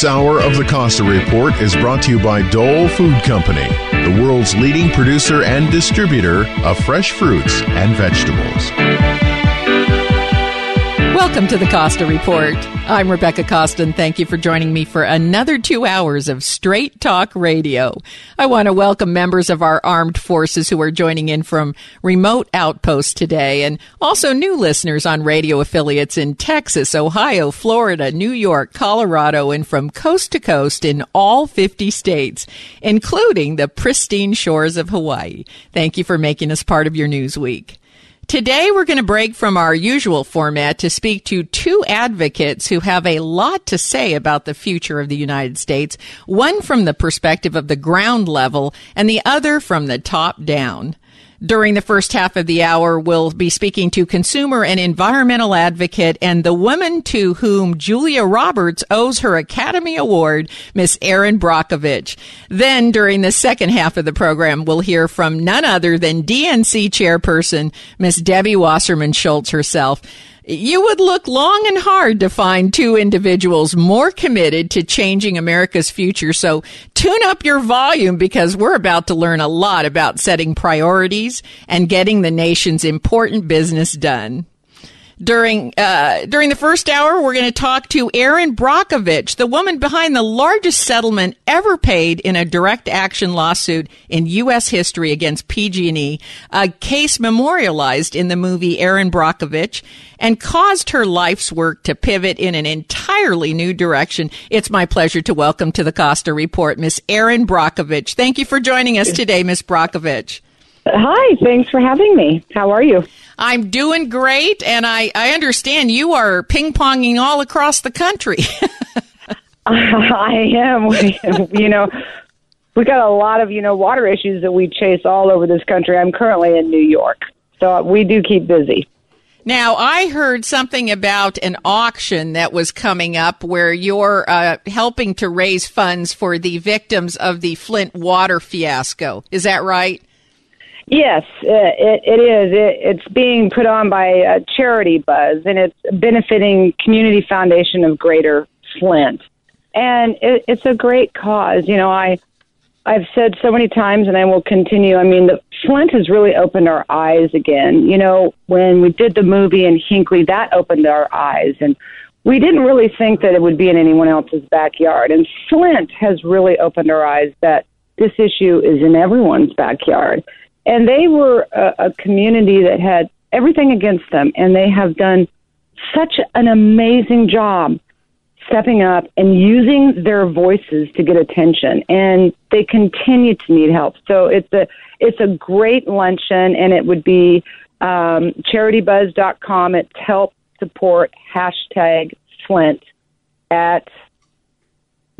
This hour of The Costa Report is brought to you by Dole Food Company, the world's leading producer and distributor of fresh fruits and vegetables. Welcome to The Costa Report. I'm Rebecca Costa, and thank you for joining me for another 2 hours of straight talk radio. I want to welcome members of our armed forces who are joining in from remote outposts today, and also new listeners on radio affiliates in Texas, Ohio, Florida, New York, Colorado, and from coast to coast in all 50 states, including the pristine shores of Hawaii. Thank you for making us part of your news week. Today, we're going to break from our usual format to speak to two advocates who have a lot to say about the future of the United States, one from the perspective of the ground level and the other from the top down. During the first half of the hour, we'll be speaking to consumer and environmental advocate and the woman to whom Julia Roberts owes her Academy Award, Miss Erin Brockovich. Then, during the second half of the program, we'll hear from none other than DNC chairperson, Miss Debbie Wasserman Schultz herself. You would look long and hard to find two individuals more committed to changing America's future. So tune up your volume, because we're about to learn a lot about setting priorities and getting the nation's important business done. During the first hour, we're going to talk to Erin Brockovich, the woman behind the largest settlement ever paid in a direct action lawsuit in U.S. history against PG&E, a case memorialized in the movie Erin Brockovich, and caused her life's work to pivot in an entirely new direction. It's my pleasure to welcome to the Costa Report, Miss Erin Brockovich. Thank you for joining us today, Miss Brockovich. Hi, thanks for having me. How are you? I'm doing great, and I understand you are ping-ponging all across the country. I am. We got a lot of, water issues that we chase all over this country. I'm currently in New York, so we do keep busy. Now, I heard something about an auction that was coming up where you're helping to raise funds for the victims of the Flint water fiasco. Is that right? Yes, it is. It's being put on by Charity Buzz, and it's benefiting Community Foundation of Greater Flint. And it's a great cause. I've said so many times, and I will continue. Flint has really opened our eyes again. When we did the movie in Hinckley, that opened our eyes. And we didn't really think that it would be in anyone else's backyard. And Flint has really opened our eyes that this issue is in everyone's backyard. And they were a community that had everything against them, and they have done such an amazing job stepping up and using their voices to get attention, and they continue to need help. So it's a great luncheon, and it would be CharityBuzz.com. It's help support #Flint at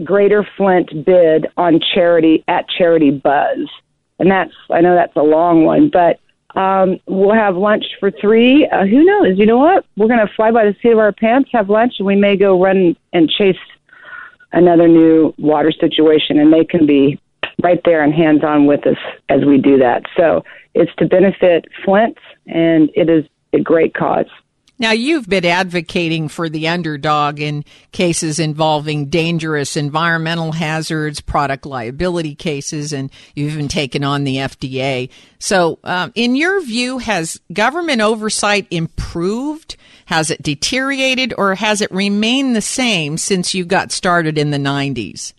Greater Flint bid on charity at Charity Buzz. And I know that's a long one, but we'll have lunch for three. Who knows? You know what? We're going to fly by the seat of our pants, have lunch, and we may go run and chase another new water situation. And they can be right there and hands-on with us as we do that. So it's to benefit Flint, and it is a great cause. Now, you've been advocating for the underdog in cases involving dangerous environmental hazards, product liability cases, and you've even taken on the FDA. So, in your view, has government oversight improved? Has it deteriorated, or has it remained the same since you got started in the 90s?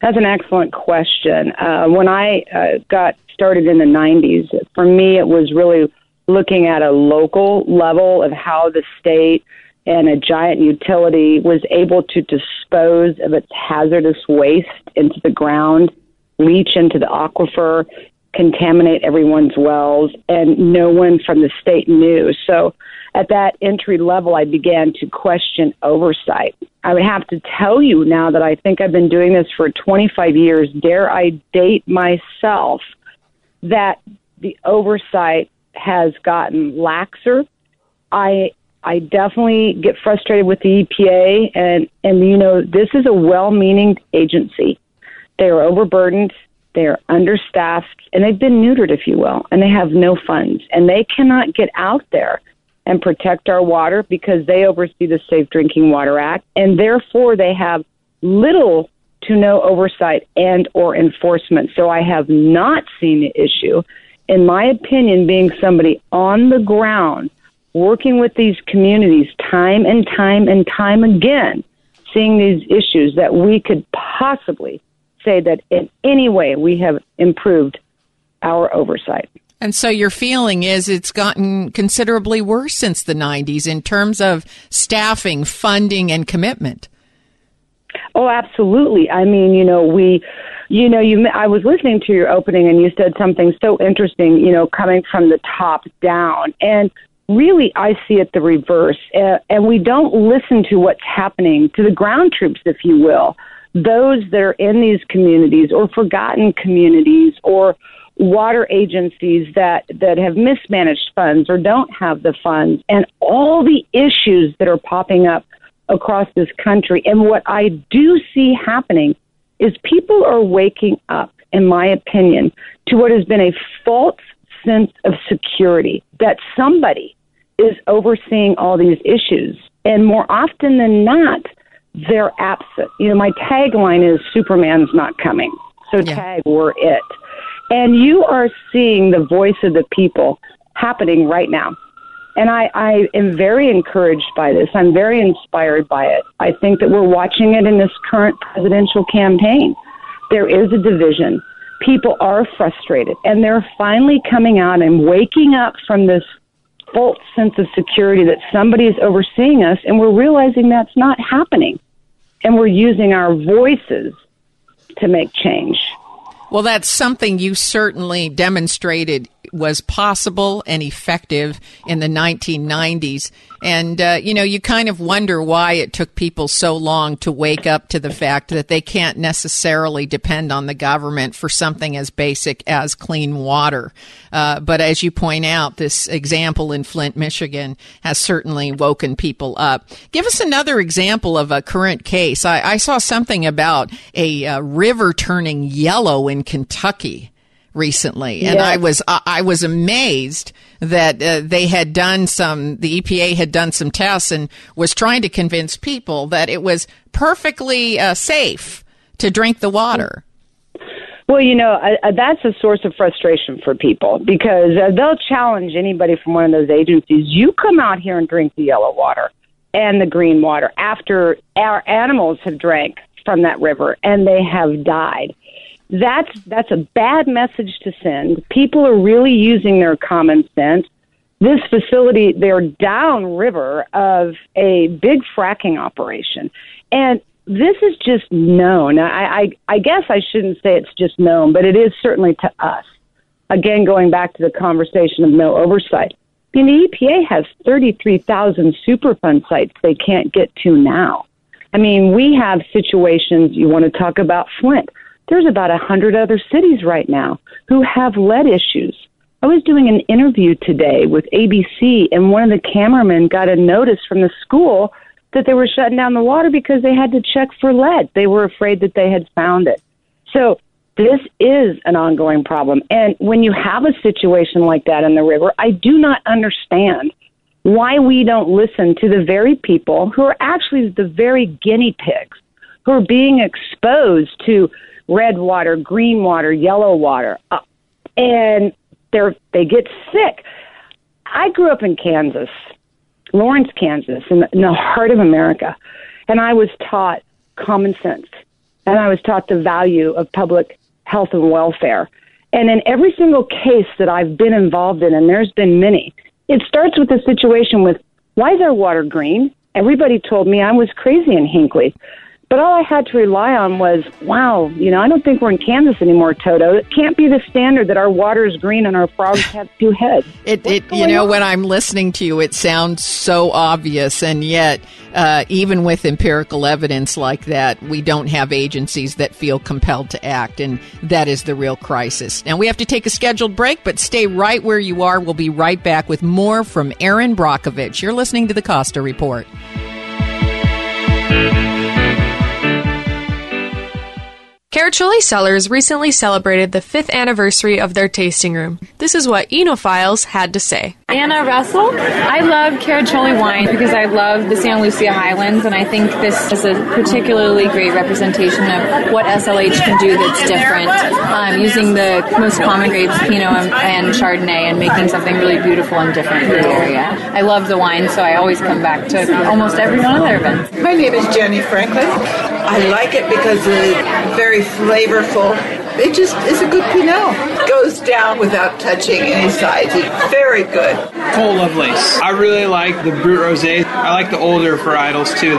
That's an excellent question. When I got started in the 90s, for me, it was really looking at a local level of how the state and a giant utility was able to dispose of its hazardous waste into the ground, leach into the aquifer, contaminate everyone's wells, and no one from the state knew. So at that entry level, I began to question oversight. I would have to tell you now that I think I've been doing this for 25 years, dare I date myself, that the oversight has gotten laxer. I definitely get frustrated with the EPA, and this is a well-meaning agency. They are overburdened, they are understaffed, and they've been neutered, if you will, and they have no funds, and they cannot get out there and protect our water because they oversee the Safe Drinking Water Act, and therefore they have little to no oversight and or enforcement. So I have not seen the issue, in my opinion, being somebody on the ground, working with these communities time and time and time again, seeing these issues that we could possibly say that in any way we have improved our oversight. And so your feeling is it's gotten considerably worse since the 90s in terms of staffing, funding, and commitment. Oh, absolutely. I mean, you know, I was listening to your opening and you said something so interesting, you know, coming from the top down. And really, I see it the reverse. And we don't listen to what's happening to the ground troops, if you will, those that are in these communities or forgotten communities or water agencies that have mismanaged funds or don't have the funds, and all the issues that are popping up across this country. And what I do see happening is people are waking up, in my opinion, to what has been a false sense of security, that somebody is overseeing all these issues. And more often than not, they're absent. You know, my tagline is Superman's not coming. So yeah. Tag, we're it. And you are seeing the voice of the people happening right now. And I am very encouraged by this. I'm very inspired by it. I think that we're watching it in this current presidential campaign. There is a division. People are frustrated. And they're finally coming out and waking up from this false sense of security that somebody is overseeing us. And we're realizing that's not happening. And we're using our voices to make change. Well, that's something you certainly demonstrated was possible and effective in the 1990s. And, you know, you kind of wonder why it took people so long to wake up to the fact that they can't necessarily depend on the government for something as basic as clean water. But as you point out, this example in Flint, Michigan has certainly woken people up. Give us another example of a current case. I saw something about a river turning yellow in Kentucky recently. And yes. I was amazed that the EPA had done some tests and was trying to convince people that it was perfectly safe to drink the water. Well, you know, that's a source of frustration for people because they'll challenge anybody from one of those agencies. You come out here and drink the yellow water and the green water after our animals have drank from that river and they have died. That's a bad message to send. People are really using their common sense. This facility, they're downriver of a big fracking operation. And this is just known. I guess I shouldn't say it's just known, but it is certainly to us. Again, going back to the conversation of no oversight. I mean, the EPA has 33,000 Superfund sites they can't get to now. I mean, we have situations, you want to talk about Flint. There's about 100 other cities right now who have lead issues. I was doing an interview today with ABC, and one of the cameramen got a notice from the school that they were shutting down the water because they had to check for lead. They were afraid that they had found it. So this is an ongoing problem. And when you have a situation like that in the river, I do not understand why we don't listen to the very people who are actually the very guinea pigs who are being exposed to red water, green water, yellow water, and they get sick. I grew up in Kansas, Lawrence, Kansas, in the heart of America, and I was taught common sense, and I was taught the value of public health and welfare. And in every single case that I've been involved in, and there's been many, it starts with the situation with, why is our water green? Everybody told me I was crazy in Hinckley. But all I had to rely on was, wow, you know, I don't think we're in Kansas anymore, Toto. It can't be the standard that our water is green and our frogs have two heads. When I'm listening to you, it sounds so obvious. And yet, even with empirical evidence like that, we don't have agencies that feel compelled to act. And that is the real crisis. Now, we have to take a scheduled break, but stay right where you are. We'll be right back with more from Erin Brockovich. You're listening to The Costa Report. Caraccioli Cellars recently celebrated the 5th anniversary of their tasting room. This is what enophiles had to say. Anna Russell, I love Caraccioli wine because I love the Santa Lucia Highlands, and I think this is a particularly great representation of what SLH can do that's different. Using the most common grapes, Pinot and Chardonnay, and making something really beautiful and different for the area. I love the wine, so I always come back to almost every one of their events. My name is Jenny Franklin. I like it because it's very flavorful. It just is a good Pinot. Goes down without touching any sides. It's very good. Cole Lovelace. I really like the Brut Rosé. I like the older varietals too.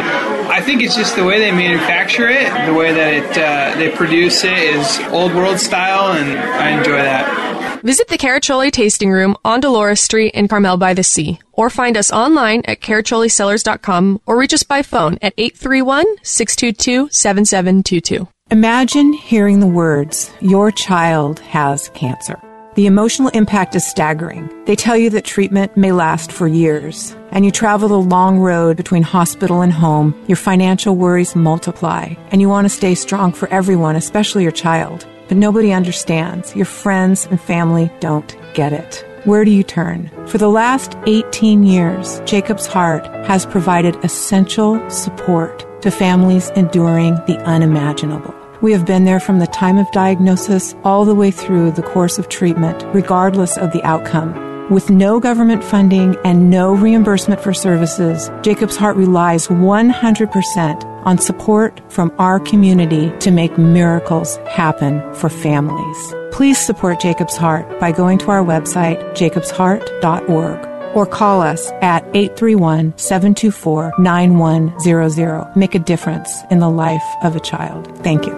I think it's just the way they manufacture it, the way that they produce it is old world style, and I enjoy that. Visit the Caraccioli Tasting Room on Dolores Street in Carmel by the Sea, or find us online at caraccioliCellars.com, or reach us by phone at 831-622-7722. Imagine hearing the words, "Your child has cancer." The emotional impact is staggering. They tell you that treatment may last for years, and you travel the long road between hospital and home. Your financial worries multiply, and you want to stay strong for everyone, especially your child. But nobody understands. Your friends and family don't get it. Where do you turn? For the last 18 years, Jacob's Heart has provided essential support to families enduring the unimaginable. We have been there from the time of diagnosis all the way through the course of treatment, regardless of the outcome. With no government funding and no reimbursement for services, Jacob's Heart relies 100% on support from our community to make miracles happen for families. Please support Jacob's Heart by going to our website, jacobshart.org, or call us at 831-724-9100. Make a difference in the life of a child. Thank you.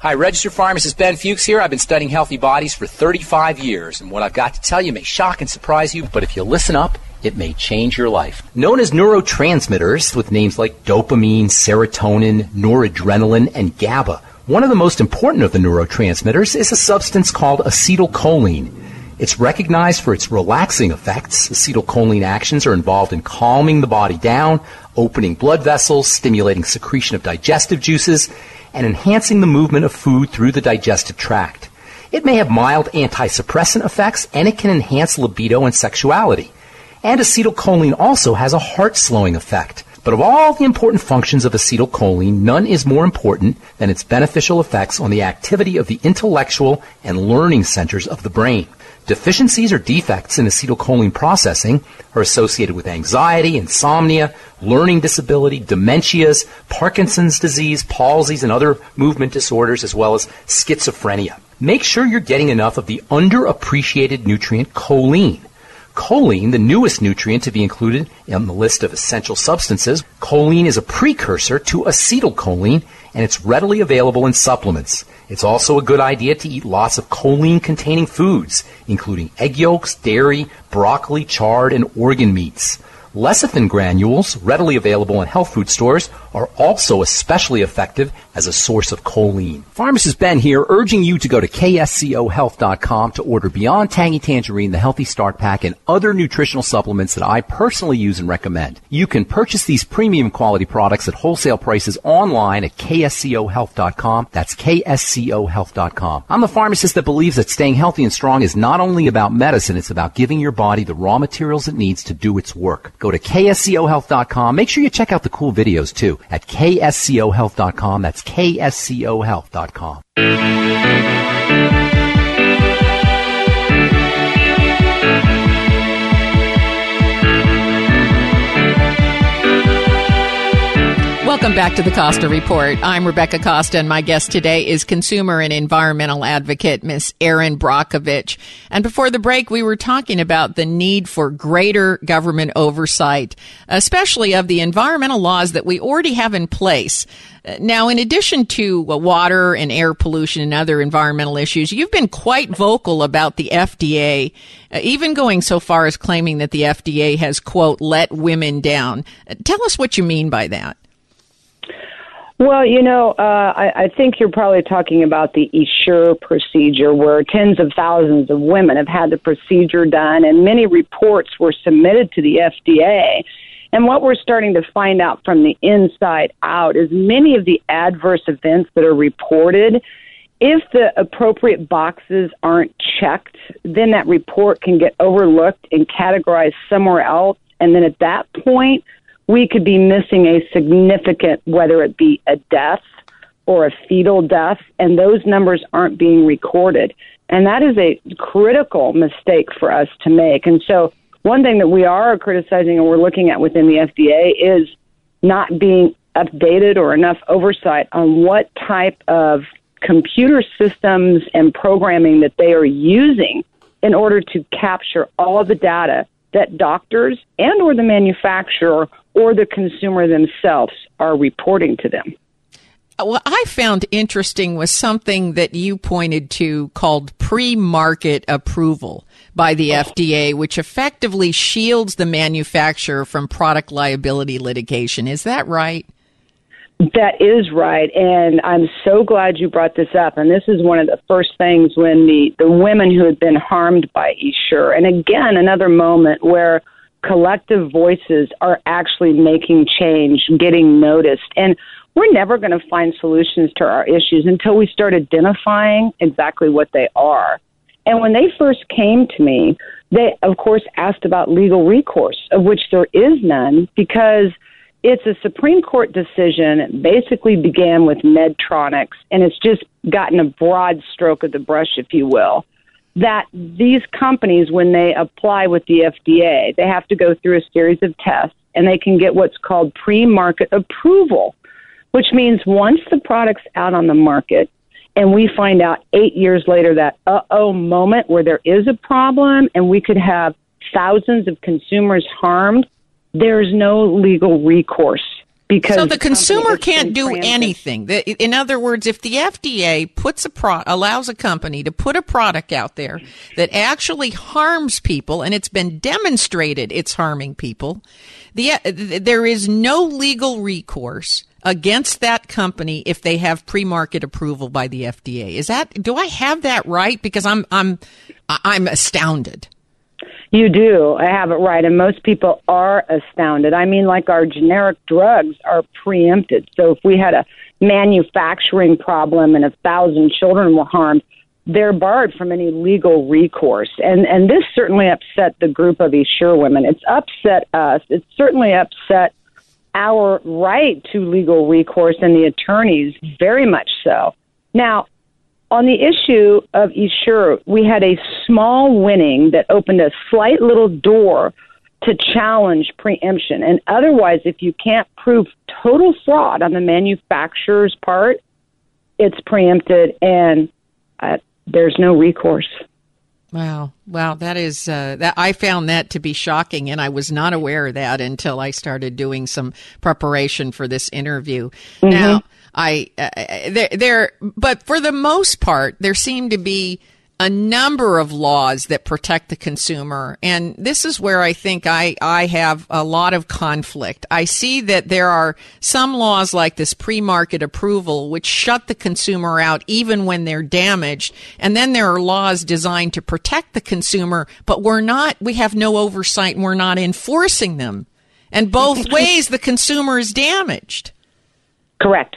Hi, registered pharmacist Ben Fuchs here. I've been studying healthy bodies for 35 years, and what I've got to tell you may shock and surprise you, but if you listen up, it may change your life. Known as neurotransmitters with names like dopamine, serotonin, noradrenaline, and GABA, one of the most important of the neurotransmitters is a substance called acetylcholine. It's recognized for its relaxing effects. Acetylcholine actions are involved in calming the body down, opening blood vessels, stimulating secretion of digestive juices, and enhancing the movement of food through the digestive tract. It may have mild anti-suppressant effects, and it can enhance libido and sexuality. And acetylcholine also has a heart-slowing effect. But of all the important functions of acetylcholine, none is more important than its beneficial effects on the activity of the intellectual and learning centers of the brain. Deficiencies or defects in acetylcholine processing are associated with anxiety, insomnia, learning disability, dementias, Parkinson's disease, palsies, and other movement disorders, as well as schizophrenia. Make sure you're getting enough of the underappreciated nutrient choline. Choline, the newest nutrient to be included in the list of essential substances, choline is a precursor to acetylcholine, and it's readily available in supplements. It's also a good idea to eat lots of choline-containing foods, including egg yolks, dairy, broccoli, chard, and organ meats. Lecithin granules, readily available in health food stores, are also especially effective as a source of choline. Pharmacist Ben here, urging you to go to kscohealth.com to order Beyond Tangy Tangerine, the Healthy Start Pack, and other nutritional supplements that I personally use and recommend. You can purchase these premium quality products at wholesale prices online at kscohealth.com. That's kscohealth.com. I'm the pharmacist that believes that staying healthy and strong is not only about medicine, it's about giving your body the raw materials it needs to do its work. Go to kscohealth.com. Make sure you check out the cool videos, too, at kscohealth.com. That's kscohealth.com. Welcome back to the Costa Report. I'm Rebecca Costa, and my guest today is consumer and environmental advocate, Miss Erin Brockovich. And before the break, we were talking about the need for greater government oversight, especially of the environmental laws that we already have in place. Now, in addition to water and air pollution and other environmental issues, you've been quite vocal about the FDA, even going so far as claiming that the FDA has, quote, let women down. Tell us what you mean by that. Well, you know, I think you're probably talking about the Essure procedure, where tens of thousands of women have had the procedure done, and many reports were submitted to the FDA. And what we're starting to find out from the inside out is many of the adverse events that are reported, if the appropriate boxes aren't checked, then that report can get overlooked and categorized somewhere else. And then at that point, we could be missing a significant, whether it be a death or a fetal death, and those numbers aren't being recorded. And that is a critical mistake for us to make. And so one thing that we are criticizing and we're looking at within the FDA is not being updated or enough oversight on what type of computer systems and programming that they are using in order to capture all of the data that doctors and or the manufacturer or the consumer themselves are reporting to them. What I found interesting was something that you pointed to called pre-market approval by the FDA, which effectively shields the manufacturer from product liability litigation. Is that right? That is right. And I'm so glad you brought this up. And this is one of the first things when the women who had been harmed by Essure. And again, another moment where collective voices are actually making change, getting noticed. And we're never going to find solutions to our issues until we start identifying exactly what they are. And when they first came to me, they, of course, asked about legal recourse, of which there is none, because it's a Supreme Court decision. It basically began with Medtronic, and it's just gotten a broad stroke of the brush, if you will, that these companies, when they apply with the FDA, they have to go through a series of tests, and they can get what's called pre-market approval, which means once the product's out on the market and we find out 8 years later that uh-oh moment where there is a problem and we could have thousands of consumers harmed, there's no legal recourse. Because so the consumer can't do anything. In other words, if the FDA puts allows a company to put a product out there that actually harms people, and it's been demonstrated it's harming people, there is no legal recourse against that company if they have pre-market approval by the FDA. Is that, do I have that right? Because I'm astounded. You do. I have it right. And most people are astounded. I mean, like our generic drugs are preempted. So if we had a manufacturing problem and 1,000 children were harmed, they're barred from any legal recourse. And this certainly upset the group of Essure women. It's upset us. It's certainly upset our right to legal recourse and the attorneys very much so. Now, on the issue of Essure, we had a small winning that opened a slight little door to challenge preemption. And otherwise, if you can't prove total fraud on the manufacturer's part, it's preempted and there's no recourse. Wow, that is that I found that to be shocking, and I was not aware of that until I started doing some preparation for this interview. Mm-hmm. Now, but for the most part, there seem to be a number of laws that protect the consumer, and this is where I think I have a lot of conflict. I see that there are some laws like this pre-market approval which shut the consumer out even when they're damaged, and then there are laws designed to protect the consumer, but we have no oversight and we're not enforcing them. And both ways, the consumer is damaged. Correct.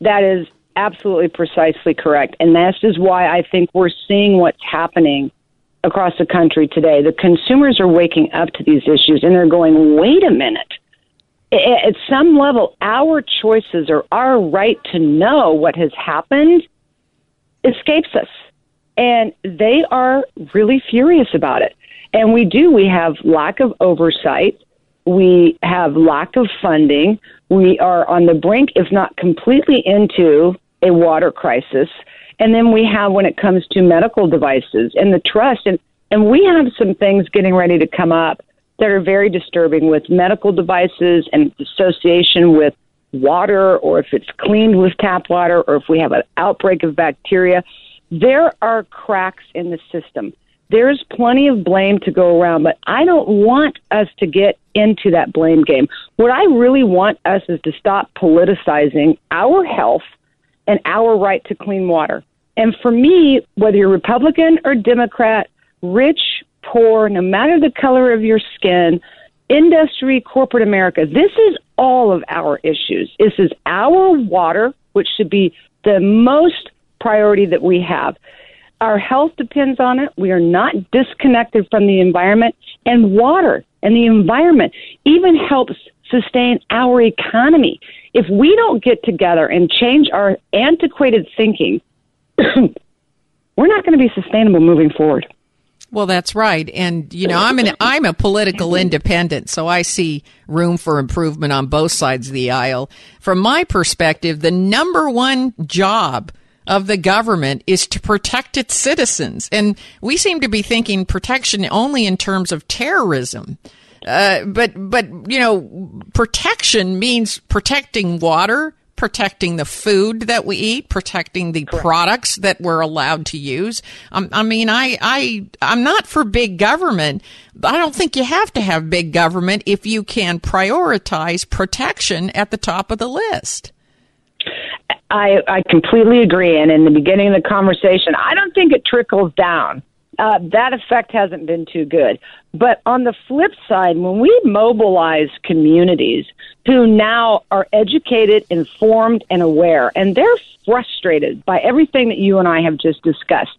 That is absolutely precisely correct. And that's just why I think we're seeing what's happening across the country today. The consumers are waking up to these issues and they're going, wait a minute. At some level, our choices or our right to know what has happened escapes us. And they are really furious about it. And we have lack of oversight. We have lack of funding. We are on the brink, if not completely into a water crisis. And then we have when it comes to medical devices and the trust. And we have some things getting ready to come up that are very disturbing with medical devices and association with water, or if it's cleaned with tap water, or if we have an outbreak of bacteria. There are cracks in the system. There's plenty of blame to go around, but I don't want us to get into that blame game. What I really want us is to stop politicizing our health and our right to clean water. And for me, whether you're Republican or Democrat, rich, poor, no matter the color of your skin, industry, corporate America. This is all of our issues. This is our water, which should be the most priority that we have. Our health depends on it. We are not disconnected from the environment, and water and the environment even helps sustain our economy. If we don't get together and change our antiquated thinking, we're not going to be sustainable moving forward. Well, that's right. And, you know, I'm a political independent, so I see room for improvement on both sides of the aisle. From my perspective, the number one job of the government is to protect its citizens. And we seem to be thinking protection only in terms of terrorism. But you know, protection means protecting water, protecting the food that we eat, protecting the Correct. Products that we're allowed to use. I'm not for big government. I don't think you have to have big government if you can prioritize protection at the top of the list. I completely agree. And in the beginning of the conversation, I don't think it trickles down. That effect hasn't been too good. But on the flip side, when we mobilize communities who now are educated, informed, and aware, and they're frustrated by everything that you and I have just discussed,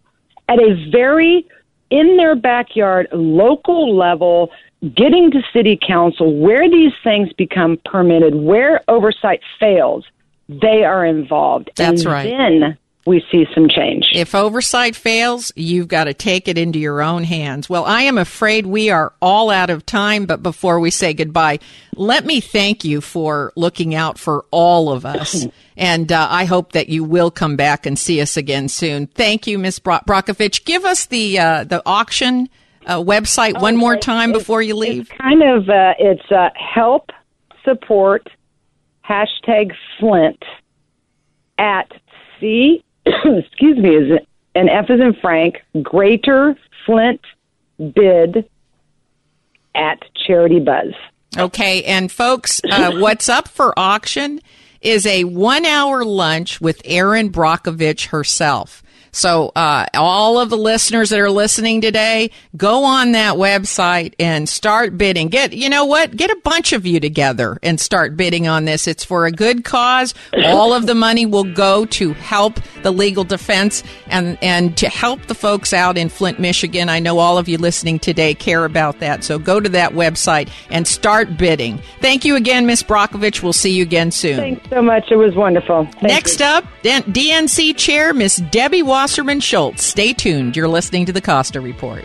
at a very in their backyard, local level, getting to city council, where these things become permitted, where oversight fails, they are involved. That's right. Then we see some change. If oversight fails, you've got to take it into your own hands. Well, I am afraid we are all out of time, but before we say goodbye, let me thank you for looking out for all of us. And I hope that you will come back and see us again soon. Thank you, Ms. Brockovich. Give us the auction website one more time before you leave. It's kind of, it's help support #Flint at C. excuse me, is an F as in Frank, greater Flint bid at Charity Buzz. Okay, and folks, what's up for auction is a 1-hour lunch with Erin Brockovich herself. So all of the listeners that are listening today, go on that website and start bidding. Get a bunch of you together and start bidding on this. It's for a good cause. All of the money will go to help the legal defense and to help the folks out in Flint, Michigan. I know all of you listening today care about that. So go to that website and start bidding. Thank you again, Ms. Brockovich. We'll see you again soon. Thanks so much. It was wonderful. Next up, DNC Chair, Ms. Debbie Wasserman Schultz. Stay tuned. You're listening to The Costa Report.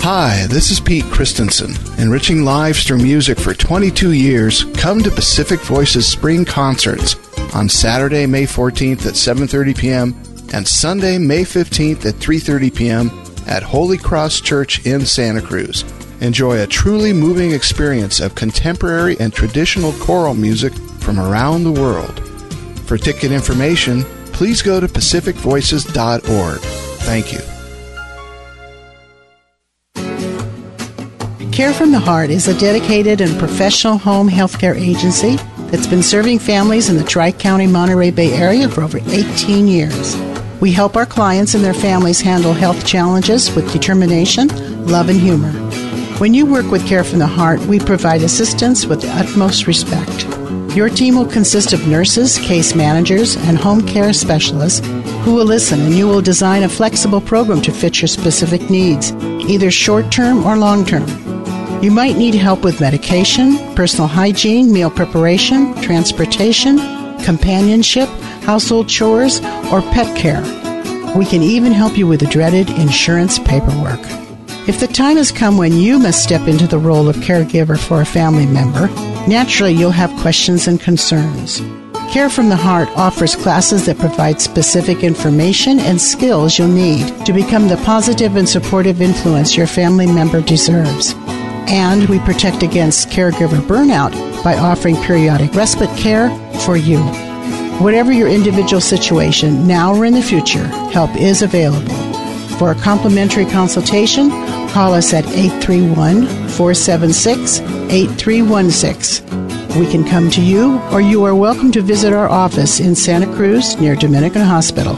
Hi, this is Pete Christensen. Enriching lives through music for 22 years, come to Pacific Voices Spring Concerts on Saturday, May 14th at 7:30 p.m. and Sunday, May 15th at 3:30 p.m. at Holy Cross Church in Santa Cruz. Enjoy a truly moving experience of contemporary and traditional choral music from around the world. For ticket information, please go to pacificvoices.org. Thank you. Care from the Heart is a dedicated and professional home health care agency that's been serving families in the Tri-County Monterey Bay area for over 18 years. We help our clients and their families handle health challenges with determination, love, and humor. When you work with Care from the Heart, we provide assistance with the utmost respect. Your team will consist of nurses, case managers, and home care specialists who will listen, and you will design a flexible program to fit your specific needs, either short-term or long-term. You might need help with medication, personal hygiene, meal preparation, transportation, companionship, household chores, or pet care. We can even help you with the dreaded insurance paperwork. If the time has come when you must step into the role of caregiver for a family member, naturally you'll have questions and concerns. Care from the Heart offers classes that provide specific information and skills you'll need to become the positive and supportive influence your family member deserves. And we protect against caregiver burnout by offering periodic respite care for you. Whatever your individual situation, now or in the future, help is available. For a complimentary consultation, call us at 831-476-8316. We can come to you, or you are welcome to visit our office in Santa Cruz near Dominican Hospital.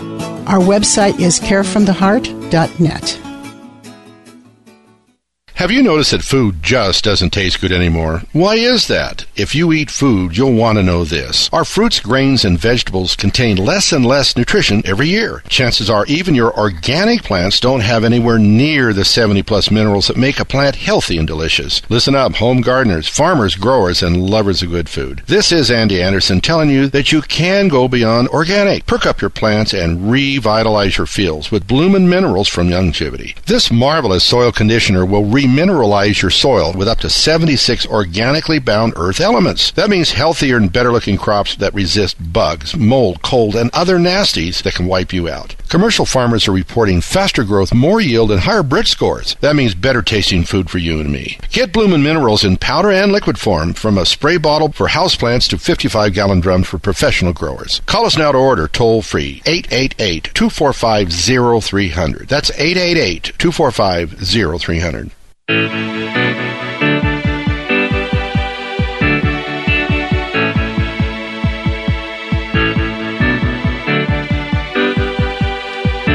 Our website is carefromtheheart.net. Have you noticed that food just doesn't taste good anymore? Why is that? If you eat food, you'll want to know this. Our fruits, grains, and vegetables contain less and less nutrition every year. Chances are even your organic plants don't have anywhere near the 70-plus minerals that make a plant healthy and delicious. Listen up, home gardeners, farmers, growers, and lovers of good food. This is Andy Anderson telling you that you can go beyond organic. Perk up your plants and revitalize your fields with Bloomin' Minerals from Youngevity. This marvelous soil conditioner will mineralize your soil with up to 76 organically bound earth elements. That means healthier and better looking crops that resist bugs, mold, cold, and other nasties that can wipe you out. Commercial farmers are reporting faster growth, more yield, and higher Brit scores. That means better tasting food for you and me. Get Bloomin' Minerals in powder and liquid form, from a spray bottle for houseplants to 55-gallon drums for professional growers. Call us now to order toll free, 888-245-0300. That's 888-245-0300.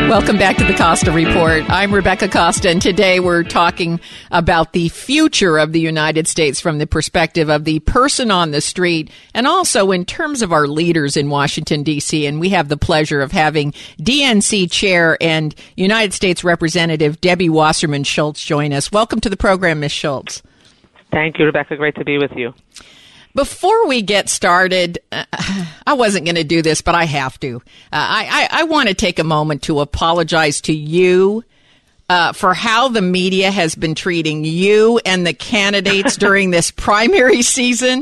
Welcome back to the Costa Report. I'm Rebecca Costa, and today we're talking about the future of the United States from the perspective of the person on the street, and also in terms of our leaders in Washington, D.C., and we have the pleasure of having DNC Chair and United States Representative Debbie Wasserman Schultz join us. Welcome to the program, Ms. Schultz. Thank you, Rebecca. Great to be with you. Before we get started, I wasn't going to do this, but I have to. I want to take a moment to apologize to you for how the media has been treating you and the candidates during this primary season.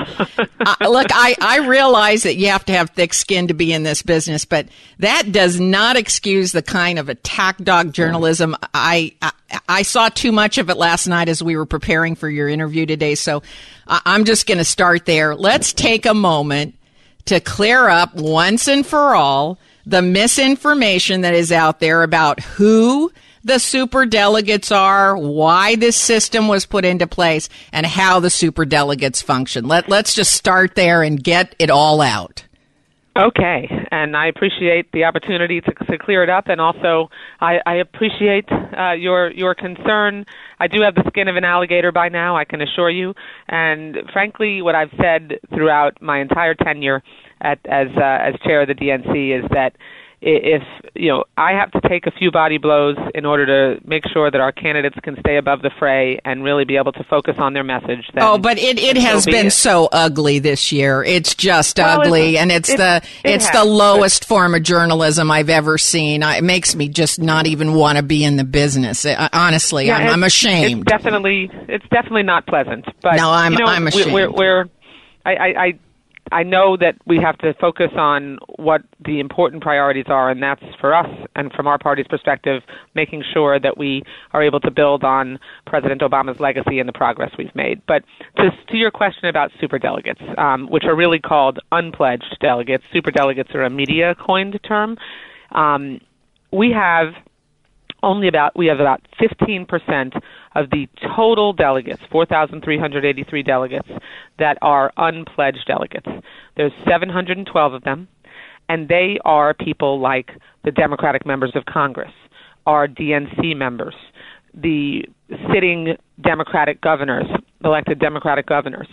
Look, I realize that you have to have thick skin to be in this business, but that does not excuse the kind of attack dog journalism I saw too much of it last night as we were preparing for your interview today, so I'm just going to start there. Let's take a moment to clear up once and for all the misinformation that is out there about who the superdelegates are, why this system was put into place, and how the superdelegates function. Let's just start there and get it all out. Okay, and I appreciate the opportunity to clear it up, and also I appreciate your concern. I do have the skin of an alligator by now, I can assure you, and frankly, what I've said throughout my entire tenure as chair of the DNC is that if, you know, I have to take a few body blows in order to make sure that our candidates can stay above the fray and really be able to focus on their message. Oh, but it has been so ugly this year. It's just ugly, and it's the lowest form of journalism I've ever seen. It makes me just not even want to be in the business. Honestly, I'm ashamed. It's definitely not pleasant. But no, I'm ashamed. I know that we have to focus on what the important priorities are, and that's for us and from our party's perspective, making sure that we are able to build on President Obama's legacy and the progress we've made. But to your question about superdelegates, which are really called unpledged delegates, superdelegates are a media-coined term. We have about 15% of the total delegates, 4,383 delegates, that are unpledged delegates. There's 712 of them, and they are people like the Democratic members of Congress, our DNC members, the sitting Democratic governors, elected Democratic governors,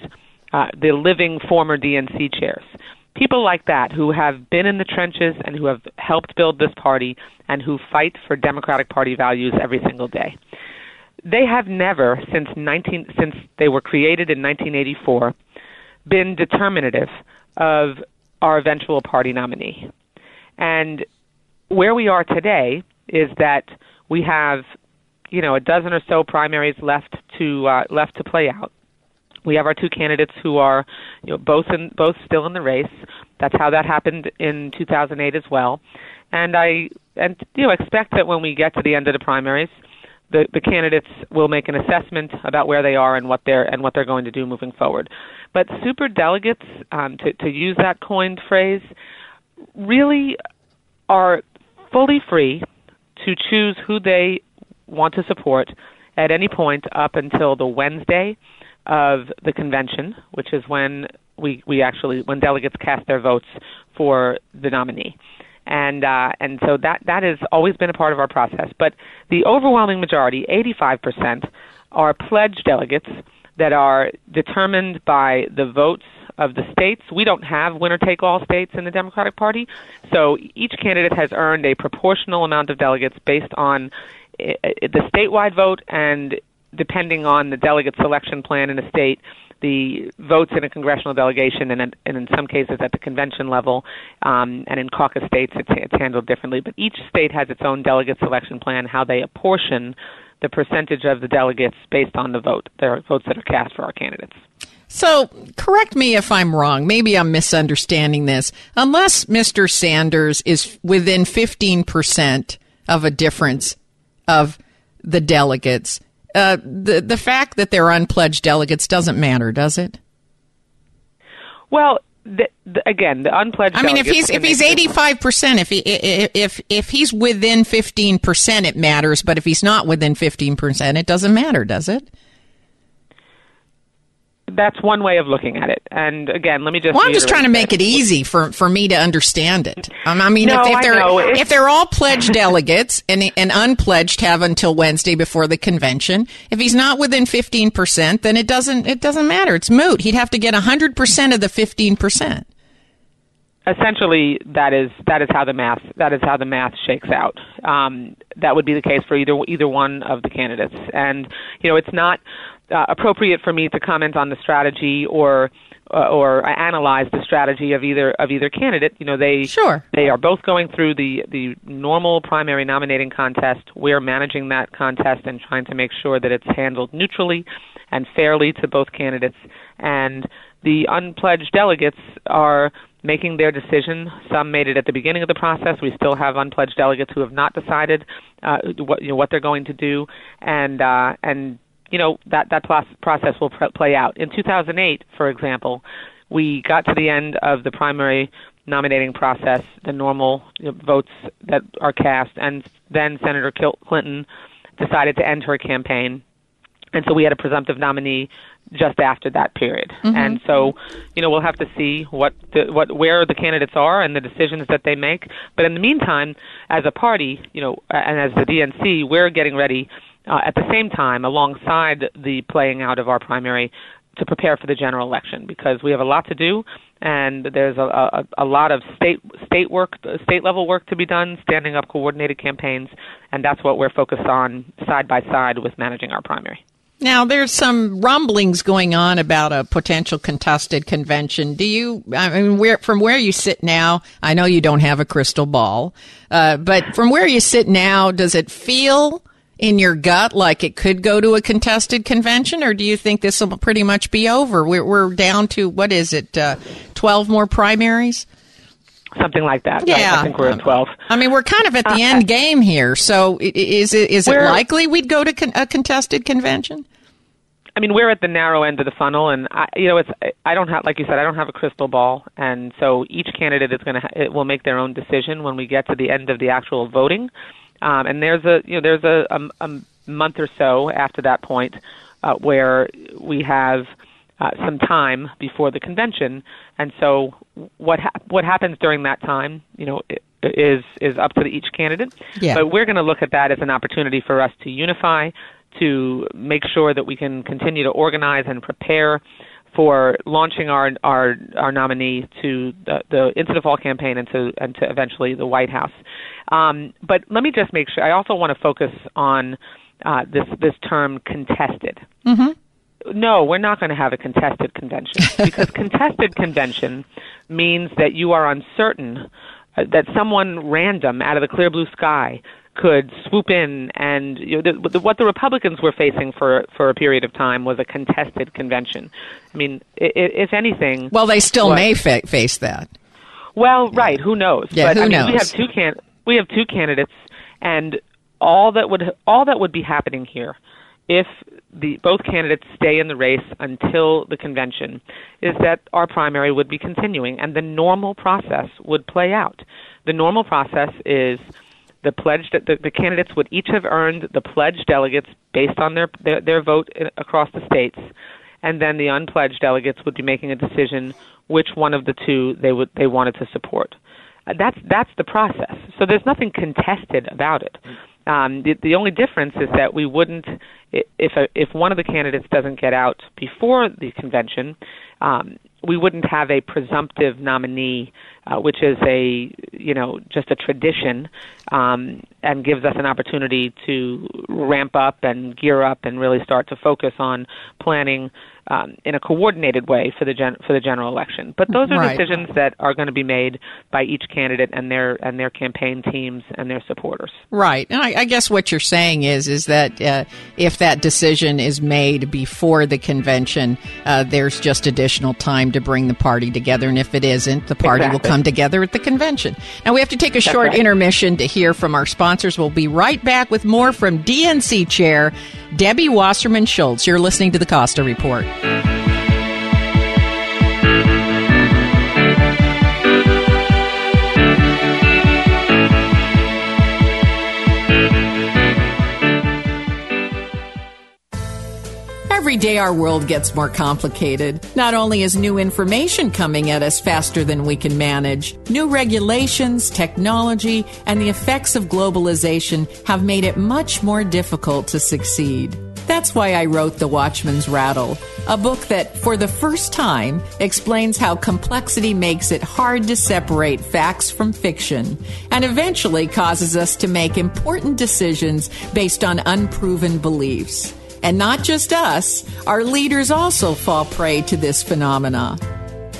the living former DNC chairs. People like that who have been in the trenches and who have helped build this party and who fight for Democratic Party values every single day. They have never, since they were created in 1984, been determinative of our eventual party nominee. And where we are today is that we have, a dozen or so primaries left to play out. We have our two candidates who are both still in the race. That's how that happened in 2008 as well. And I expect that when we get to the end of the primaries, the candidates will make an assessment about where they are and what they're going to do moving forward. But superdelegates, to use that coined phrase, really are fully free to choose who they want to support at any point up until the Wednesday of the convention, which is when when delegates cast their votes for the nominee. And so that has always been a part of our process. But the overwhelming majority, 85%, are pledged delegates that are determined by the votes of the states. We don't have winner-take-all states in the Democratic Party, so each candidate has earned a proportional amount of delegates based on the statewide vote and, depending on the delegate selection plan in a state, the votes in a congressional delegation, and in some cases at the convention level, and in caucus states, it's handled differently. But each state has its own delegate selection plan, how they apportion the percentage of the delegates based on the vote, the votes that are cast for our candidates. So correct me if I'm wrong. Maybe I'm misunderstanding this. Unless Mr. Sanders is within 15% of a difference of the delegates, the fact that they're unpledged delegates doesn't matter, does it? Well, again, the unpledged. I mean, if he's 85%, if he's within 15%, it matters. But if he's not within 15%, it doesn't matter, does it? That's one way of looking at it. And again, let me just. Well, I'm just trying to make it easy for me to understand it. If they're all pledged delegates and unpledged have until Wednesday before the convention, if he's not within 15%, then it doesn't matter. It's moot. He'd have to get 100% of the 15%. Essentially, that is how the math shakes out. That would be the case for either one of the candidates, and it's not appropriate for me to comment on the strategy or analyze the strategy of either candidate. They are both going through the normal primary nominating contest. We're managing that contest and trying to make sure that it's handled neutrally and fairly to both candidates. And the unpledged delegates are making their decision. Some made it at the beginning of the process. We still have unpledged delegates who have not decided what they're going to do, and that process will play out. In 2008, for example, we got to the end of the primary nominating process, the normal votes that are cast, and then Senator Clinton decided to end her campaign. And so we had a presumptive nominee just after that period. Mm-hmm. And so, we'll have to see where the candidates are and the decisions that they make. But in the meantime, as a party, and as the DNC, we're getting ready at the same time, alongside the playing out of our primary, to prepare for the general election, because we have a lot to do, and there's a lot of state level work to be done, standing up coordinated campaigns, and that's what we're focused on side by side with managing our primary. Now, there's some rumblings going on about a potential contested convention. From where you sit now, I know you don't have a crystal ball, but from where you sit now, does it feel in your gut like it could go to a contested convention, or do you think this will pretty much be over? We're down to, 12 more primaries? Something like that. Yeah. Right? I think we're at 12. I mean, we're kind of at the end game here, so is it likely we'd go to a contested convention? I mean, we're at the narrow end of the funnel, and I don't have a crystal ball, and so each candidate will make their own decision when we get to the end of the actual voting. And there's a month or so after that point where we have some time before the convention, and so what happens during that time, is up to each candidate. Yeah. But we're going to look at that as an opportunity for us to unify, to make sure that we can continue to organize and prepare for launching our nominee to the Into the Fall campaign and to eventually the White House. But let me just make sure. I also want to focus on this term contested. Mm-hmm. No, we're not going to have a contested convention because contested convention means that you are uncertain that someone random out of the clear blue sky could swoop in, and you know, what the Republicans were facing for a period of time was a contested convention. I mean, if anything... Well, they still may face that. Well, right. Yeah. Who knows? Yeah, but, who knows? We have two candidates, and all that would be happening here if both candidates stay in the race until the convention is that our primary would be continuing, and the normal process would play out. The normal process is... The candidates would each have earned the pledged delegates based on their vote across the states, and then the unpledged delegates would be making a decision which one of the two they wanted to support. That's the process. So there's nothing contested about it. The only difference is that we wouldn't, if one of the candidates doesn't get out before the convention, we wouldn't have a presumptive nominee, which is just a tradition, and gives us an opportunity to ramp up and gear up and really start to focus on planning in a coordinated way for the general election. But those are decisions that are going to be made by each candidate and their campaign teams and their supporters. Right, and I guess what you're saying is that if that decision is made before the convention, there's just additional time to bring the party together, and if it isn't, the party will come together at the convention. Now we have to take a short intermission to hear from our sponsors. We'll be right back with more from DNC Chair Debbie Wasserman Schultz. You're listening to The Costa Report. Every day our world gets more complicated. Not only is new information coming at us faster than we can manage, new regulations, technology, and the effects of globalization have made it much more difficult to succeed. That's why I wrote The Watchman's Rattle, a book that, for the first time, explains how complexity makes it hard to separate facts from fiction and eventually causes us to make important decisions based on unproven beliefs. And not just us, our leaders also fall prey to this phenomena.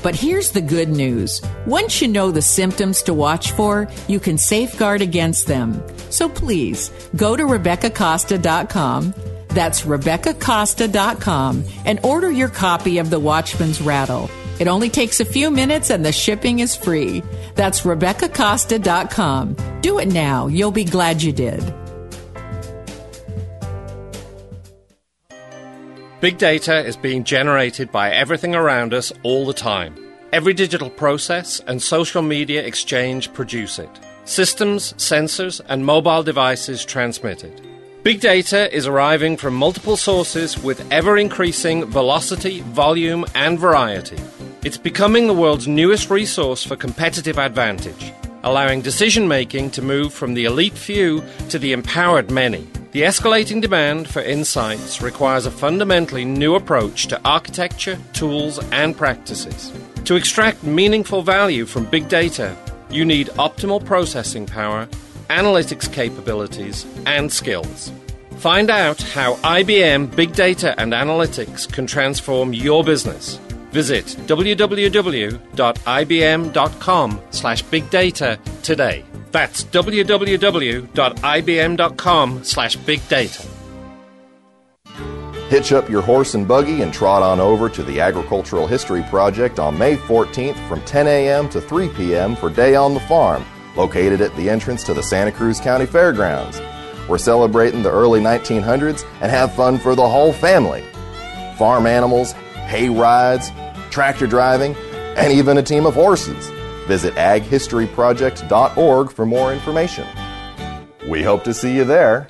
But here's the good news. Once you know the symptoms to watch for, you can safeguard against them. So please, go to RebeccaCosta.com. That's RebeccaCosta.com and order your copy of The Watchman's Rattle. It only takes a few minutes and the shipping is free. That's RebeccaCosta.com. Do it now. You'll be glad you did. Big data is being generated by everything around us all the time. Every digital process and social media exchange produce it. Systems, sensors, and mobile devices transmit it. Big data is arriving from multiple sources with ever-increasing velocity, volume, and variety. It's becoming the world's newest resource for competitive advantage, allowing decision-making to move from the elite few to the empowered many. The escalating demand for insights requires a fundamentally new approach to architecture, tools, and practices. To extract meaningful value from big data, you need optimal processing power, analytics capabilities, and skills. Find out how IBM Big Data and Analytics can transform your business. Visit www.ibm.com/bigdata today. That's www.ibm.com/bigdata. Hitch up your horse and buggy and trot on over to the Agricultural History Project on May 14th from 10 a.m. to 3 p.m. for Day on the Farm, located at the entrance to the Santa Cruz County Fairgrounds. We're celebrating the early 1900s and have fun for the whole family. Farm animals, hay rides, tractor driving, and even a team of horses. Visit aghistoryProject.org for more information. We hope to see you there.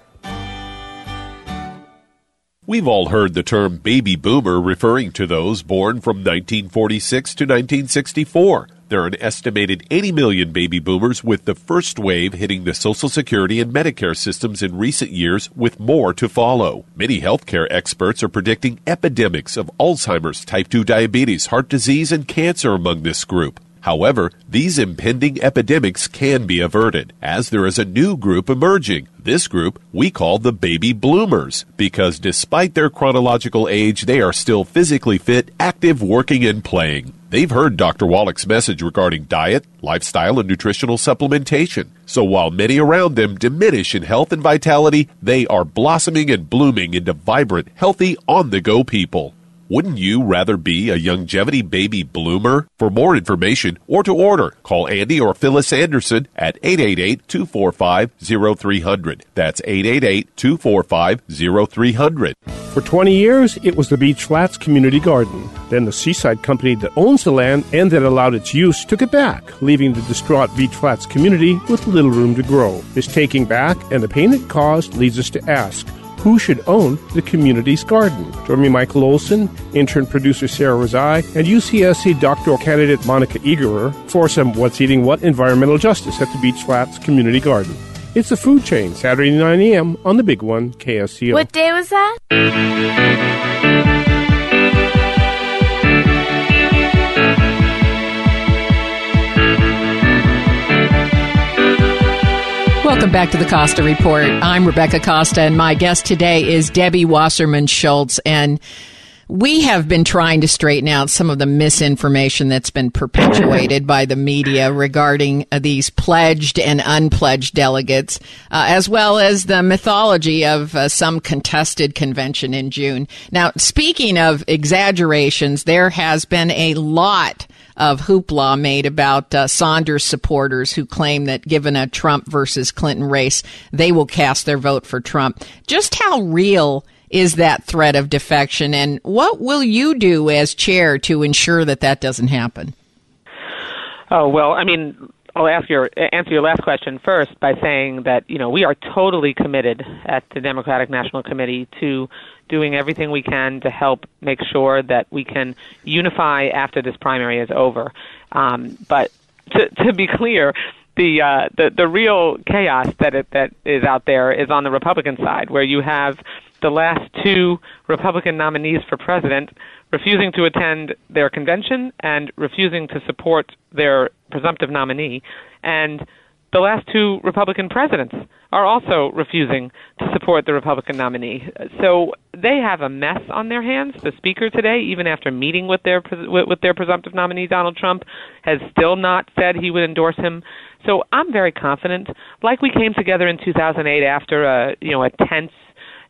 We've all heard the term baby boomer referring to those born from 1946 to 1964. There are an estimated 80 million baby boomers, with the first wave hitting the Social Security and Medicare systems in recent years, with more to follow. Many healthcare experts are predicting epidemics of Alzheimer's, type 2 diabetes, heart disease, and cancer among this group. However, these impending epidemics can be averted, as there is a new group emerging. This group we call the baby bloomers, because despite their chronological age, they are still physically fit, active, working, and playing. They've heard Dr. Wallach's message regarding diet, lifestyle, and nutritional supplementation. So while many around them diminish in health and vitality, they are blossoming and blooming into vibrant, healthy, on-the-go people. Wouldn't you rather be a Youngevity baby bloomer? For more information or to order, call Andy or Phyllis Anderson at 888-245-0300. That's 888-245-0300. For 20 years, it was the Beach Flats Community Garden. Then the seaside company that owns the land and that allowed its use took it back, leaving the distraught Beach Flats community with little room to grow. This taking back and the pain it caused leads us to ask, who should own the community's garden? Join me, Michael Olson, intern producer Sarah Rezai, and UCSC doctoral candidate Monica Egerer for some What's Eating What environmental justice at the Beach Flats Community Garden. It's The Food Chain, Saturday 9 a.m. on the Big One, KSCO. What day was that? Welcome back to the Costa Report. I'm Rebecca Costa, and my guest today is Debbie Wasserman Schultz. And we have been trying to straighten out some of the misinformation that's been perpetuated by the media regarding these pledged and unpledged delegates, as well as the mythology of some contested convention in June. Now, speaking of exaggerations, there has been a lot of hoopla made about Saunders supporters who claim that given a Trump versus Clinton race, they will cast their vote for Trump. Just how real is that threat of defection, and what will you do as chair to ensure that that doesn't happen? Oh, well, I mean, I'll answer your last question first by saying that, you know, we are totally committed at the Democratic National Committee to doing everything we can to help make sure that we can unify after this primary is over. But to be clear, the real chaos that is out there is on the Republican side, where you have the last two Republican nominees for president refusing to attend their convention and refusing to support their presumptive nominee. And the last two Republican presidents are also refusing to support the Republican nominee. So they have a mess on their hands. The speaker today, even after meeting with their presumptive nominee, Donald Trump, has still not said he would endorse him. So I'm very confident, like we came together in 2008 after a tense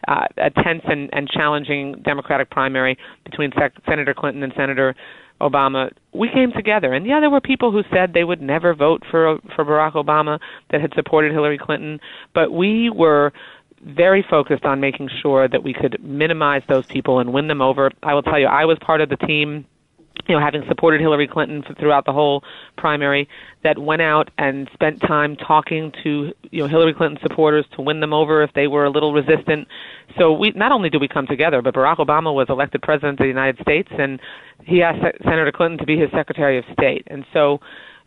and challenging Democratic primary between Senator Clinton and Senator Obama. We came together, and yeah, there were people who said they would never vote for Barack Obama, that had supported Hillary Clinton, but we were very focused on making sure that we could minimize those people and win them over. I will tell you, I was part of the team, you know, having supported Hillary Clinton throughout the whole primary, that went out and spent time talking to, you know, Hillary Clinton supporters to win them over if they were a little resistant. So we not only do we come together, but Barack Obama was elected president of the United States, and he asked Senator Clinton to be his Secretary of State. And so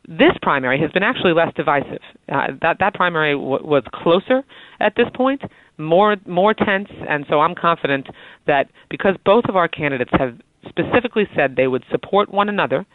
this primary has been actually less divisive. That primary was closer at this point, more tense, and so I'm confident that because both of our candidates have specifically said they would support one another,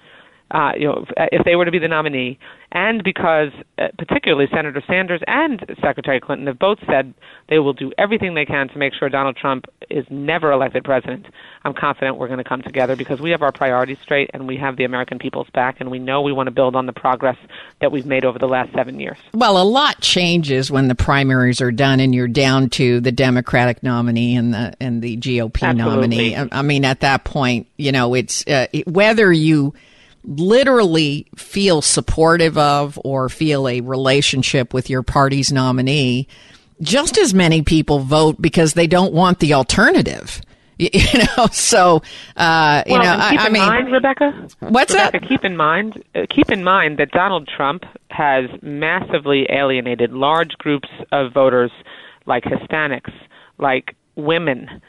if they were to be the nominee, and because particularly Senator Sanders and Secretary Clinton have both said they will do everything they can to make sure Donald Trump is never elected president, I'm confident we're going to come together because we have our priorities straight and we have the American people's back, and we know we want to build on the progress that we've made over the last 7 years. Well, a lot changes when the primaries are done and you're down to the Democratic nominee and the GOP Absolutely. Nominee. I mean, at that point, you know, it's whether you literally feel supportive of or feel a relationship with your party's nominee, just as many people vote because they don't want the alternative. You know, so, keep in mind, Rebecca, what's that? Keep in mind that Donald Trump has massively alienated large groups of voters like Hispanics, like women.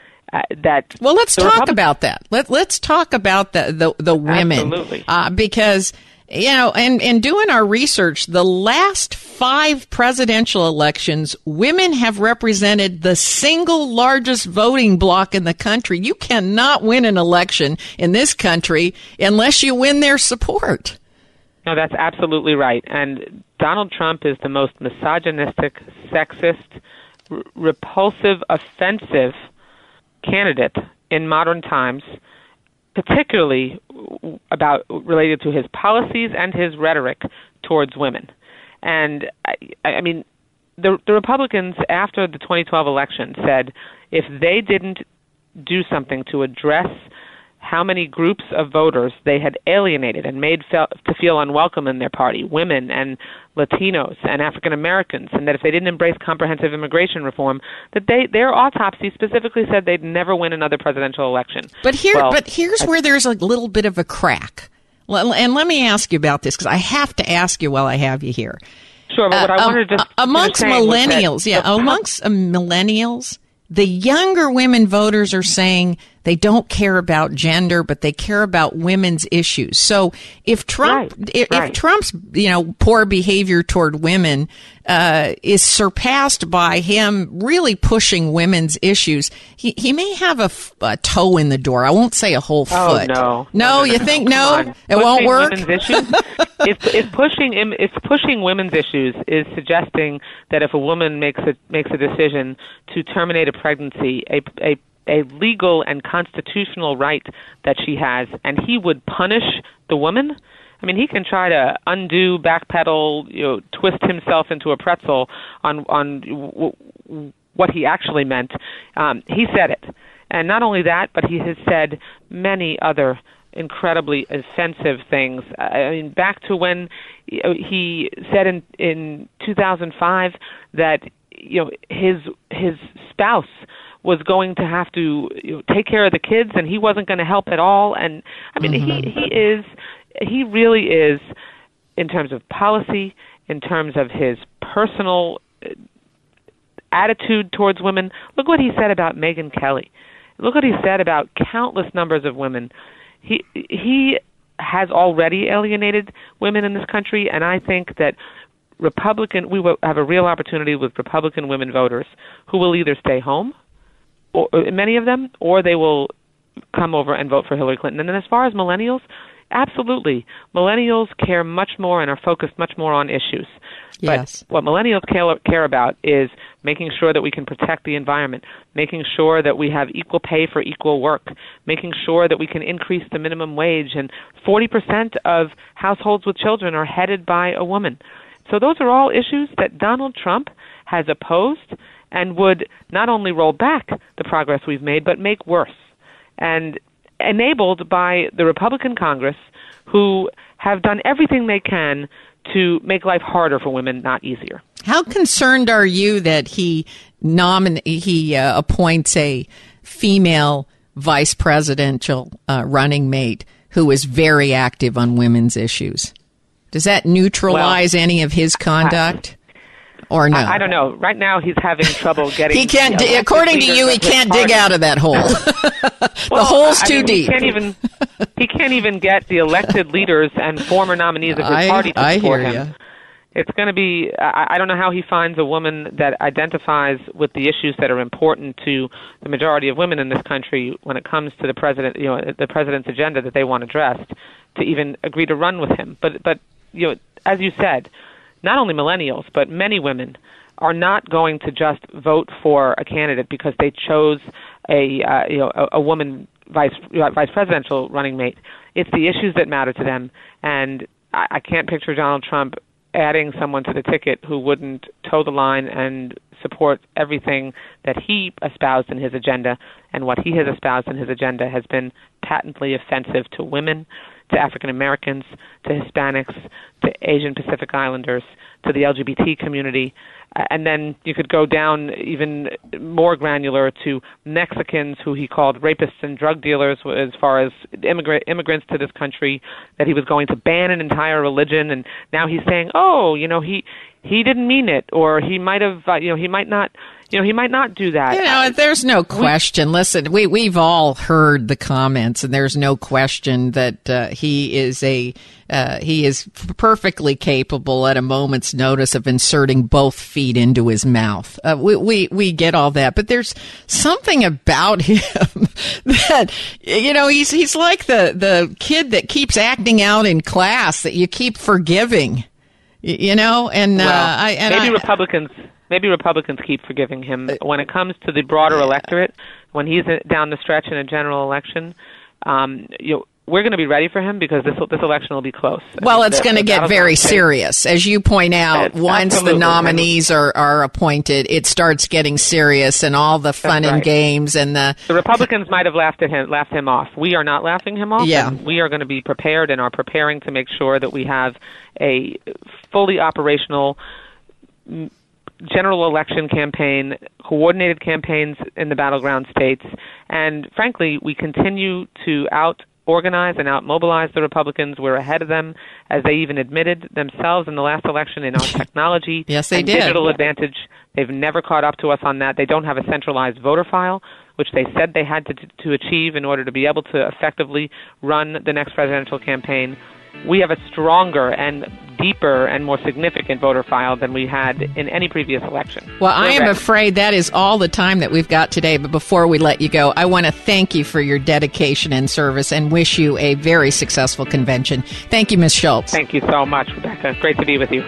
Let's talk about that. Let's talk about the women. Absolutely. Because You know, and doing our research, the last 5 presidential elections, women have represented the single largest voting block in the country. You cannot win an election in this country unless you win their support. No, that's absolutely right. And Donald Trump is the most misogynistic, sexist, repulsive, offensive candidate in modern times, particularly about related to his policies and his rhetoric towards women. And I mean, the Republicans after the 2012 election said if they didn't do something to address how many groups of voters they had alienated and made to feel unwelcome in their party, women and Latinos and African Americans, and that if they didn't embrace comprehensive immigration reform, that their autopsy specifically said they'd never win another presidential election. But here's where there's a little bit of a crack. And let me ask you about this, because I have to ask you while I have you here. Sure, but what I wanted to just amongst millennials, the younger women voters are saying they don't care about gender, but they care about women's issues. So if Trump, if Trump's, poor behavior toward women is surpassed by him really pushing women's issues, he may have a toe in the door. I won't say a whole foot. No, it won't work. If pushing women's issues is suggesting that if a woman makes a decision to terminate a pregnancy, a legal and constitutional right that she has, and he would punish the woman. I mean, he can try to undo, backpedal, twist himself into a pretzel on what he actually meant. He said it, and not only that, but he has said many other incredibly offensive things. I mean, back to when he said in 2005 that his spouse was going to have to take care of the kids, and he wasn't going to help at all. And I mean, he really is, in terms of policy, in terms of his personal attitude towards women. Look what he said about Megyn Kelly. Look what he said about countless numbers of women. He has already alienated women in this country, and I think that we will have a real opportunity with Republican women voters who will either stay home, or many of them, or they will come over and vote for Hillary Clinton. And then as far as millennials, absolutely. Millennials care much more and are focused much more on issues. Yes. But what millennials care about is making sure that we can protect the environment, making sure that we have equal pay for equal work, making sure that we can increase the minimum wage. And 40% of households with children are headed by a woman. So those are all issues that Donald Trump has opposed and would not only roll back the progress we've made, but make worse, and enabled by the Republican Congress, who have done everything they can to make life harder for women, not easier. How concerned are you that he appoints a female vice presidential running mate who is very active on women's issues? Does that neutralize any of his conduct? Or no? I don't know. Right now, he's having trouble getting... he can't. According to you, he can't dig out of that hole. The hole's too deep. He can't even get the elected leaders and former nominees of his party to support him. You. It's going to be... I don't know how he finds a woman that identifies with the issues that are important to the majority of women in this country when it comes to the president, the president's agenda that they want addressed, to even agree to run with him. But as you said, not only millennials, but many women are not going to just vote for a candidate because they chose a woman vice presidential running mate. It's the issues that matter to them, and I can't picture Donald Trump adding someone to the ticket who wouldn't toe the line and support everything that he espoused in his agenda. And what he has espoused in his agenda has been patently offensive to women, to African Americans, to Hispanics, to Asian Pacific Islanders, to the LGBT community. And then you could go down even more granular to Mexicans, who he called rapists and drug dealers, as far as immigrants to this country, that he was going to ban an entire religion. And now he's saying, he didn't mean it, or he might have, he might not do that. There's no question. Listen, we've all heard the comments, and there's no question that he is a He is perfectly capable at a moment's notice of inserting both feet into his mouth. We get all that, but there's something about him that, you know, he's like the kid that keeps acting out in class that you keep forgiving, you know, and, Maybe Republicans keep forgiving him. When it comes to the broader electorate, when he's down the stretch in a general election, we're going to be ready for him because this election will be close. Well, it's going to get very serious. As you point out, once the nominees are appointed, it starts getting serious and all the fun and games. And the Republicans might have laughed him off. We are not laughing him off. Yeah. We are going to be prepared and are preparing to make sure that we have a fully operational general election campaign, coordinated campaigns in the battleground states, and frankly, we continue to out-organize and out-mobilize the Republicans. We're ahead of them, as they even admitted themselves in the last election, in our technology digital advantage. They've never caught up to us on that. They don't have a centralized voter file, which they said they had to achieve in order to be able to effectively run the next presidential campaign. We have a stronger and deeper and more significant voter file than we had in any previous election. Well, I am afraid that is all the time that we've got today. But before we let you go, I want to thank you for your dedication and service and wish you a very successful convention. Thank you, Ms. Schultz. Thank you so much, Rebecca. Great to be with you.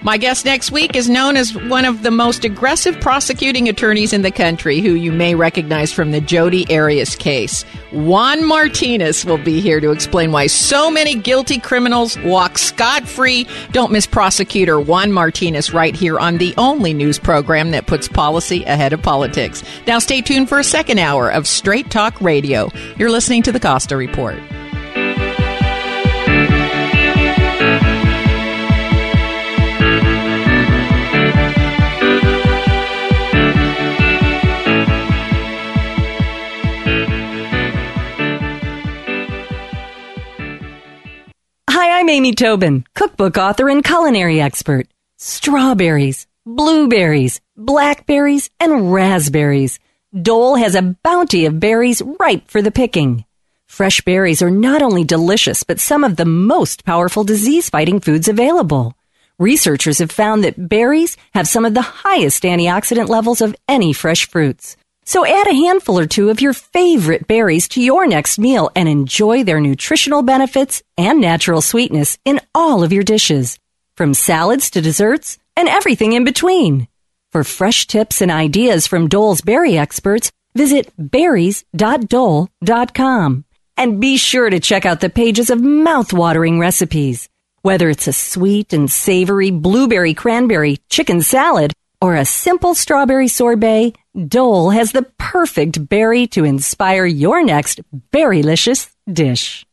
My guest next week is known as one of the most aggressive prosecuting attorneys in the country, who you may recognize from the Jodi Arias case. Juan Martinez will be here to explain why so many guilty criminals walk scot-free. Don't miss prosecutor Juan Martinez right here on the only news program that puts policy ahead of politics. Now stay tuned for a second hour of Straight Talk Radio. You're listening to The Costa Report. Hi, I'm Amy Tobin, cookbook author and culinary expert. Strawberries, blueberries, blackberries, and raspberries. Dole has a bounty of berries ripe for the picking. Fresh berries are not only delicious, but some of the most powerful disease-fighting foods available. Researchers have found that berries have some of the highest antioxidant levels of any fresh fruits. So add a handful or two of your favorite berries to your next meal and enjoy their nutritional benefits and natural sweetness in all of your dishes, from salads to desserts and everything in between. For fresh tips and ideas from Dole's berry experts, visit berries.dole.com. And be sure to check out the pages of mouth-watering recipes. Whether it's a sweet and savory blueberry cranberry chicken salad or a simple strawberry sorbet, Dole has the perfect berry to inspire your next berrylicious dish.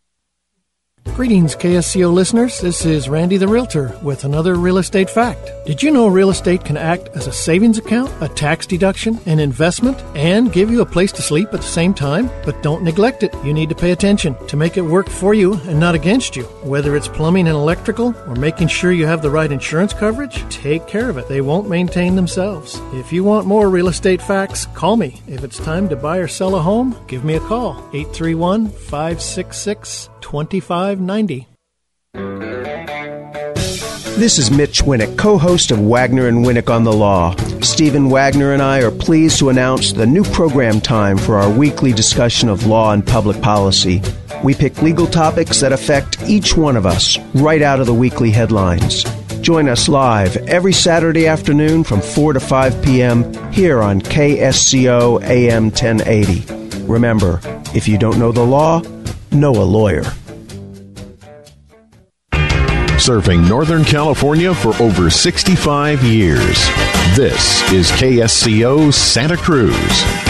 Greetings, KSCO listeners. This is Randy the Realtor with another real estate fact. Did you know real estate can act as a savings account, a tax deduction, an investment, and give you a place to sleep at the same time? But don't neglect it. You need to pay attention to make it work for you and not against you. Whether it's plumbing and electrical or making sure you have the right insurance coverage, take care of it. They won't maintain themselves. If you want more real estate facts, call me. If it's time to buy or sell a home, give me a call. 831-566-2590. This is Mitch Winnick, co-host of Wagner and Winnick on the Law. Stephen Wagner and I are pleased to announce the new program time for our weekly discussion of law and public policy. We pick legal topics that affect each one of us right out of the weekly headlines. Join us live every Saturday afternoon from 4 to 5 p.m. here on KSCO AM 1080. Remember, if you don't know the law, know a lawyer. Serving Northern California for over 65 years. This is KSCO Santa Cruz.